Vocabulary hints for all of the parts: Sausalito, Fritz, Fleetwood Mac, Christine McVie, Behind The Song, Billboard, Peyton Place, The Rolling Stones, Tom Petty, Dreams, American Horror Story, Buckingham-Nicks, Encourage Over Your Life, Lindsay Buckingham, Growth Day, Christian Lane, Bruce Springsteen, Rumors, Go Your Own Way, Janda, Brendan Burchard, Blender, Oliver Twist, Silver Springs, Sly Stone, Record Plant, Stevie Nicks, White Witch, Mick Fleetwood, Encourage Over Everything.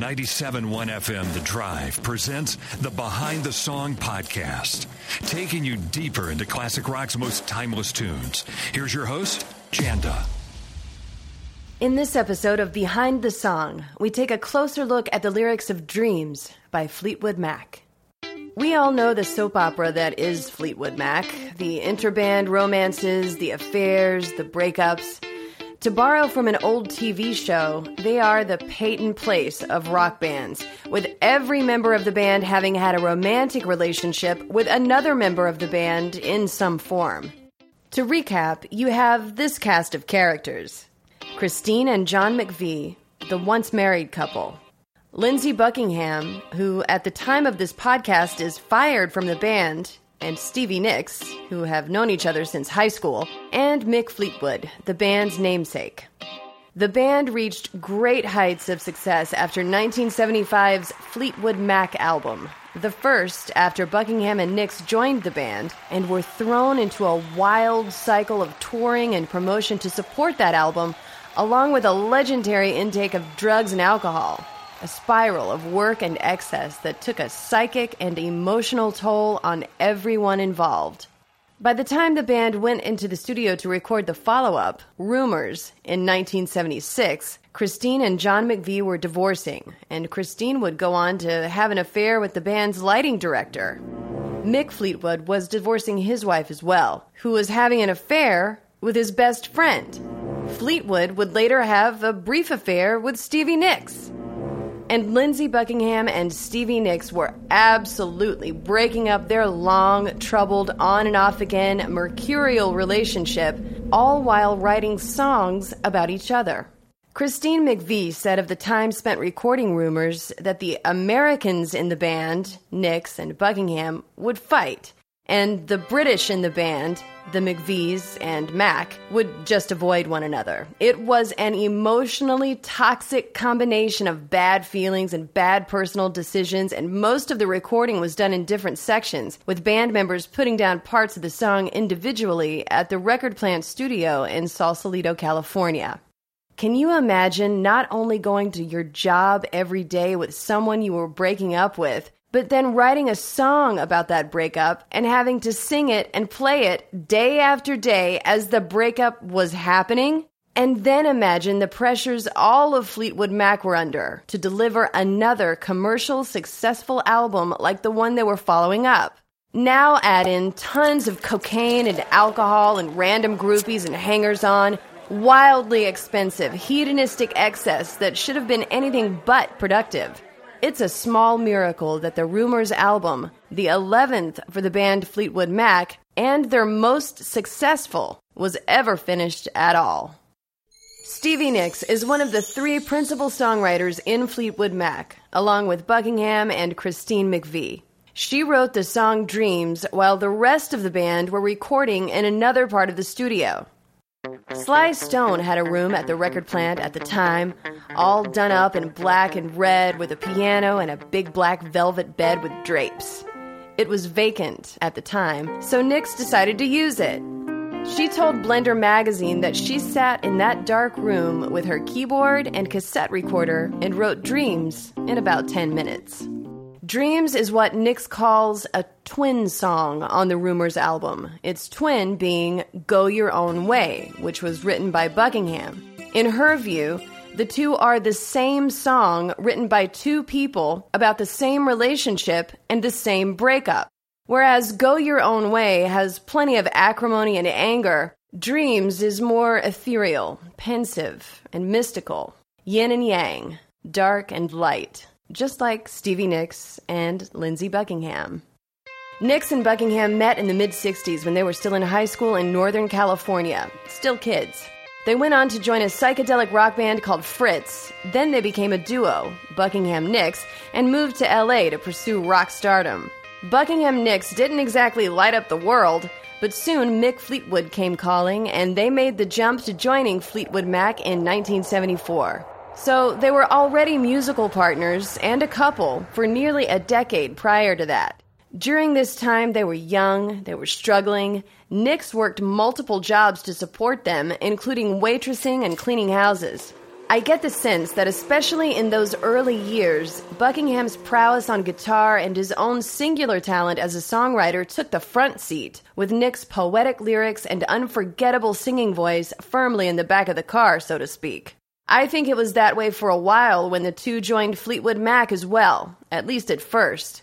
97.1 FM The Drive presents the Behind the Song podcast, taking you deeper into classic rock's most timeless tunes. Here's your host, Janda. In this episode of Behind the Song, we take a closer look at the lyrics of Dreams by Fleetwood Mac. We all know the soap opera that is Fleetwood Mac, the interband romances, the affairs, the breakups. To borrow from an old TV show, they are the Peyton Place of rock bands, with every member of the band having had a romantic relationship with another member of the band in some form. To recap, you have this cast of characters: Christine and John McVie, the once married couple; Lindsay Buckingham, who at the time of this podcast is fired from the band; and Stevie Nicks, who have known each other since high school; and Mick Fleetwood, the band's namesake. The band reached great heights of success after 1975's Fleetwood Mac album, the first after Buckingham and Nicks joined the band and were thrown into a wild cycle of touring and promotion to support that album, along with a legendary intake of drugs and alcohol. A spiral of work and excess that took a psychic and emotional toll on everyone involved. By the time the band went into the studio to record the follow-up, Rumors, in 1976, Christine and John McVie were divorcing, and Christine would go on to have an affair with the band's lighting director. Mick Fleetwood was divorcing his wife as well, who was having an affair with his best friend. Fleetwood would later have a brief affair with Stevie Nicks. And Lindsay Buckingham and Stevie Nicks were absolutely breaking up their long, troubled, on-and-off-again, mercurial relationship, all while writing songs about each other. Christine McVie said of the time spent recording Rumors that the Americans in the band, Nicks and Buckingham, would fight, and the British in the band, the McVies and Mac, would just avoid one another. It was an emotionally toxic combination of bad feelings and bad personal decisions, and most of the recording was done in different sections, with band members putting down parts of the song individually at the Record Plant studio in Sausalito, California. Can you imagine not only going to your job every day with someone you were breaking up with, but then writing a song about that breakup and having to sing it and play it day after day as the breakup was happening? And then imagine the pressures all of Fleetwood Mac were under to deliver another commercial successful album like the one they were following up. Now add in tons of cocaine and alcohol and random groupies and hangers-on, wildly expensive, hedonistic excess that should have been anything but productive. It's a small miracle that the Rumors album, the 11th for the band Fleetwood Mac, and their most successful, was ever finished at all. Stevie Nicks is one of the three principal songwriters in Fleetwood Mac, along with Buckingham and Christine McVie. She wrote the song Dreams while the rest of the band were recording in another part of the studio. Sly Stone had a room at the Record Plant at the time, all done up in black and red with a piano and a big black velvet bed with drapes. It was vacant at the time, so Nicks decided to use it. She told Blender magazine that she sat in that dark room with her keyboard and cassette recorder and wrote Dreams in about 10 minutes. Dreams is what Nicks calls a twin song on the Rumors album, its twin being Go Your Own Way, which was written by Buckingham. In her view, the two are the same song written by two people about the same relationship and the same breakup. Whereas Go Your Own Way has plenty of acrimony and anger, Dreams is more ethereal, pensive, and mystical. Yin and yang, dark and light. Just like Stevie Nicks and Lindsay Buckingham. Nicks and Buckingham met in the mid-60s when they were still in high school in Northern California, still kids. They went on to join a psychedelic rock band called Fritz. Then they became a duo, Buckingham-Nicks, and moved to LA to pursue rock stardom. Buckingham-Nicks didn't exactly light up the world, but soon Mick Fleetwood came calling, and they made the jump to joining Fleetwood Mac in 1974. So they were already musical partners and a couple for nearly a decade prior to that. During this time, they were young, they were struggling. Nicks worked multiple jobs to support them, including waitressing and cleaning houses. I get the sense that especially in those early years, Buckingham's prowess on guitar and his own singular talent as a songwriter took the front seat, with Nicks' poetic lyrics and unforgettable singing voice firmly in the back of the car, so to speak. I think it was that way for a while when the two joined Fleetwood Mac as well, at least at first.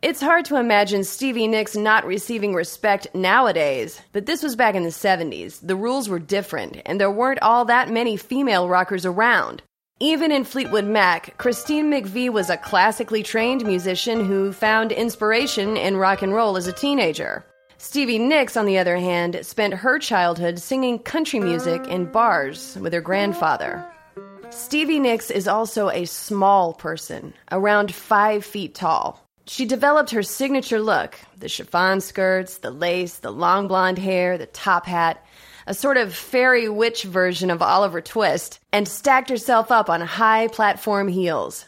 It's hard to imagine Stevie Nicks not receiving respect nowadays, but this was back in the 70s. The rules were different, and there weren't all that many female rockers around. Even in Fleetwood Mac, Christine McVie was a classically trained musician who found inspiration in rock and roll as a teenager. Stevie Nicks, on the other hand, spent her childhood singing country music in bars with her grandfather. Stevie Nicks is also a small person, around 5 feet tall. She developed her signature look, the chiffon skirts, the lace, the long blonde hair, the top hat, a sort of fairy witch version of Oliver Twist, and stacked herself up on high platform heels.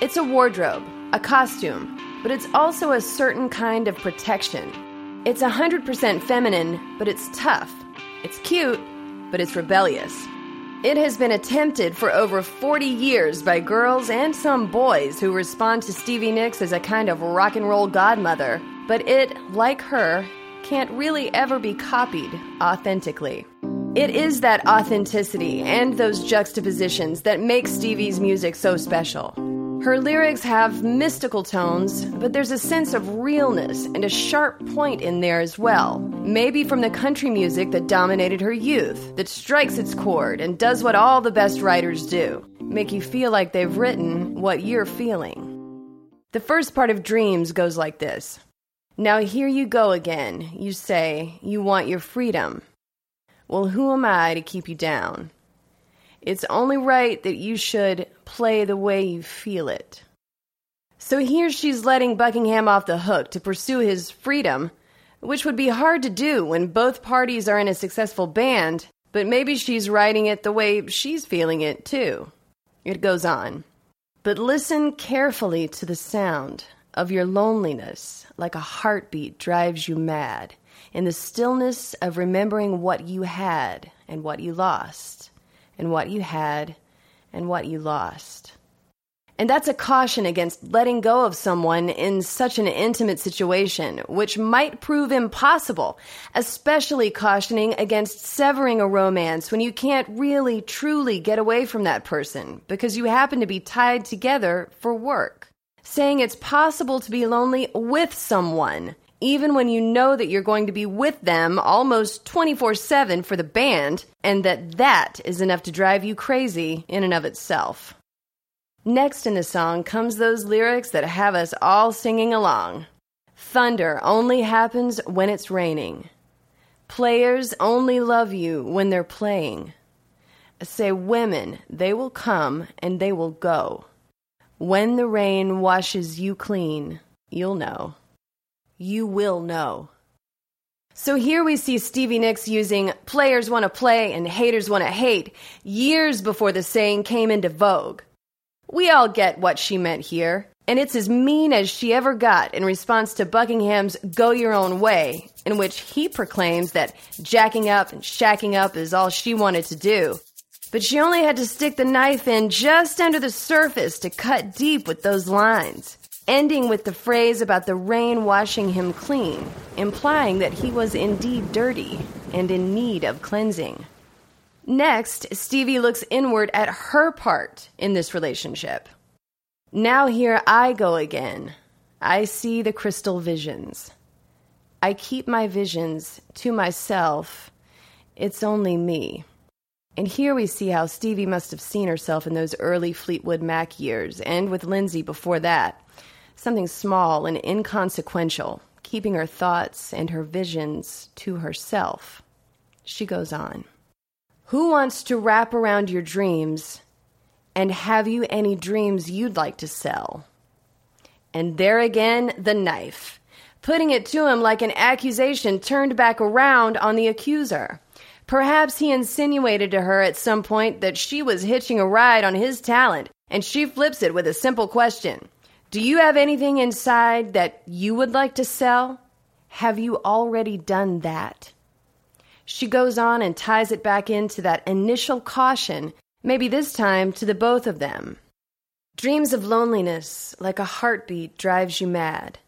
It's a wardrobe, a costume, but it's also a certain kind of protection. It's 100% feminine, but it's tough. It's cute, but it's rebellious. It has been attempted for over 40 years by girls and some boys who respond to Stevie Nicks as a kind of rock and roll godmother, but it, like her, can't really ever be copied authentically. It is that authenticity and those juxtapositions that make Stevie's music so special. Her lyrics have mystical tones, but there's a sense of realness and a sharp point in there as well. Maybe from the country music that dominated her youth, that strikes its chord and does what all the best writers do, make you feel like they've written what you're feeling. The first part of Dreams goes like this. Now here you go again. You say you want your freedom. Well, who am I to keep you down? It's only right that you should play the way you feel it. So here she's letting Buckingham off the hook to pursue his freedom, which would be hard to do when both parties are in a successful band, but maybe she's writing it the way she's feeling it, too. It goes on. But listen carefully to the sound of your loneliness, like a heartbeat drives you mad, in the stillness of remembering what you had and what you lost, and what you had and what you lost. And that's a caution against letting go of someone in such an intimate situation, which might prove impossible, especially cautioning against severing a romance when you can't really, truly get away from that person because you happen to be tied together for work. Saying it's possible to be lonely with someone, even when you know that you're going to be with them almost 24/7 for the band, and that is enough to drive you crazy in and of itself. Next in the song comes those lyrics that have us all singing along. Thunder only happens when it's raining. Players only love you when they're playing. Say women, they will come and they will go. When the rain washes you clean, you'll know. You will know. So here we see Stevie Nicks using players want to play and haters want to hate years before the saying came into vogue. We all get what she meant here, and it's as mean as she ever got in response to Buckingham's Go Your Own Way, in which he proclaims that jacking up and shacking up is all she wanted to do. But she only had to stick the knife in just under the surface to cut deep with those lines, ending with the phrase about the rain washing him clean, implying that he was indeed dirty and in need of cleansing. Next, Stevie looks inward at her part in this relationship. Now here I go again. I see the crystal visions. I keep my visions to myself. It's only me. And here we see how Stevie must have seen herself in those early Fleetwood Mac years, and with Lindsay before that. Something small and inconsequential, keeping her thoughts and her visions to herself. She goes on. Who wants to wrap around your dreams? And have you any dreams you'd like to sell? And there again, the knife, putting it to him like an accusation turned back around on the accuser. Perhaps he insinuated to her at some point that she was hitching a ride on his talent, and she flips it with a simple question. Do you have anything inside that you would like to sell? Have you already done that? She goes on and ties it back into that initial caution, maybe this time to the both of them. Dreams of loneliness, like a heartbeat, drives you mad.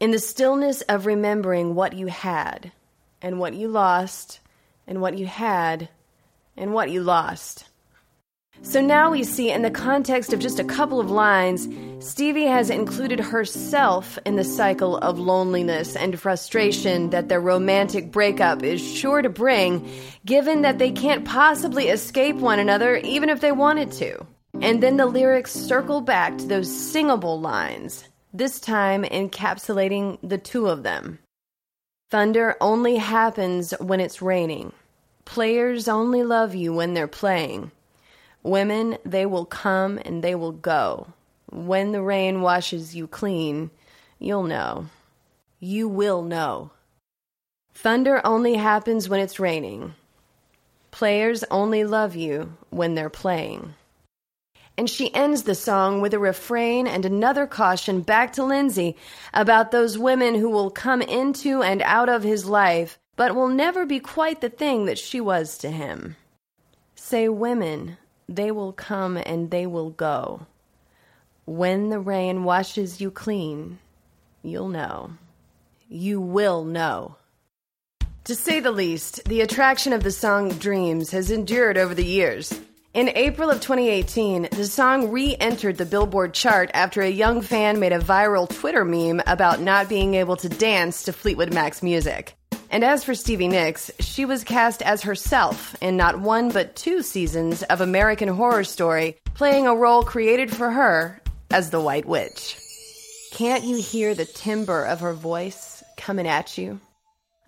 In the stillness of remembering what you had, and what you lost, and what you had, and what you lost. So now we see, in the context of just a couple of lines, Stevie has included herself in the cycle of loneliness and frustration that their romantic breakup is sure to bring, given that they can't possibly escape one another even if they wanted to. And then the lyrics circle back to those singable lines, this time encapsulating the two of them. Thunder only happens when it's raining. Players only love you when they're playing. Women, they will come and they will go. When the rain washes you clean, you'll know. You will know. Thunder only happens when it's raining. Players only love you when they're playing. And she ends the song with a refrain and another caution back to Lindsay about those women who will come into and out of his life, but will never be quite the thing that she was to him. Say women, they will come and they will go. When the rain washes you clean, you'll know. You will know. To say the least, the attraction of the song Dreams has endured over the years. In April of 2018, the song re-entered the Billboard chart after a young fan made a viral Twitter meme about not being able to dance to Fleetwood Mac's music. And as for Stevie Nicks, she was cast as herself in not one but two seasons of American Horror Story, playing a role created for her as the White Witch. Can't you hear the timbre of her voice coming at you?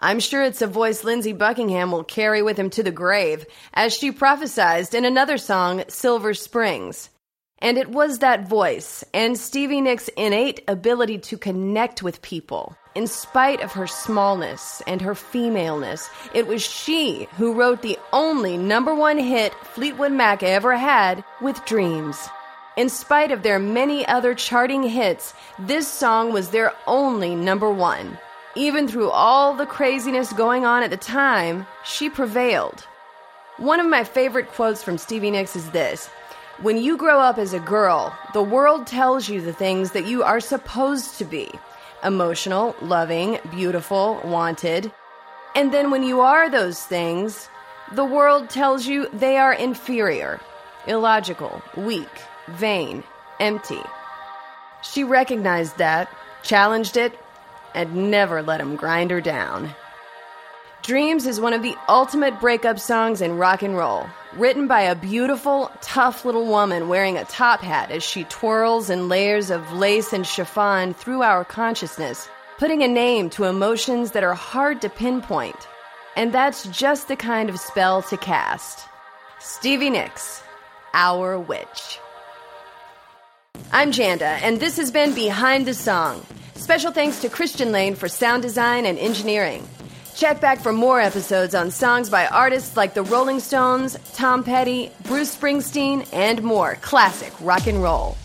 I'm sure it's a voice Lindsay Buckingham will carry with him to the grave, as she prophesied in another song, Silver Springs. And it was that voice and Stevie Nicks' innate ability to connect with people. In spite of her smallness and her femaleness, it was she who wrote the only #1 hit Fleetwood Mac ever had with Dreams. In spite of their many other charting hits, this song was their only #1. Even through all the craziness going on at the time, she prevailed. One of my favorite quotes from Stevie Nicks is this: "When you grow up as a girl, the world tells you the things that you are supposed to be. Emotional, loving, beautiful, wanted. And then when you are those things, the world tells you they are inferior, illogical, weak, vain, empty." She recognized that, challenged it, and never let him grind her down. Dreams is one of the ultimate breakup songs in rock and roll, written by a beautiful, tough little woman wearing a top hat as she twirls in layers of lace and chiffon through our consciousness, putting a name to emotions that are hard to pinpoint. And that's just the kind of spell to cast. Stevie Nicks, our witch. I'm Janda, and this has been Behind the Song. Special thanks to Christian Lane for sound design and engineering. Check back for more episodes on songs by artists like The Rolling Stones, Tom Petty, Bruce Springsteen, and more classic rock and roll.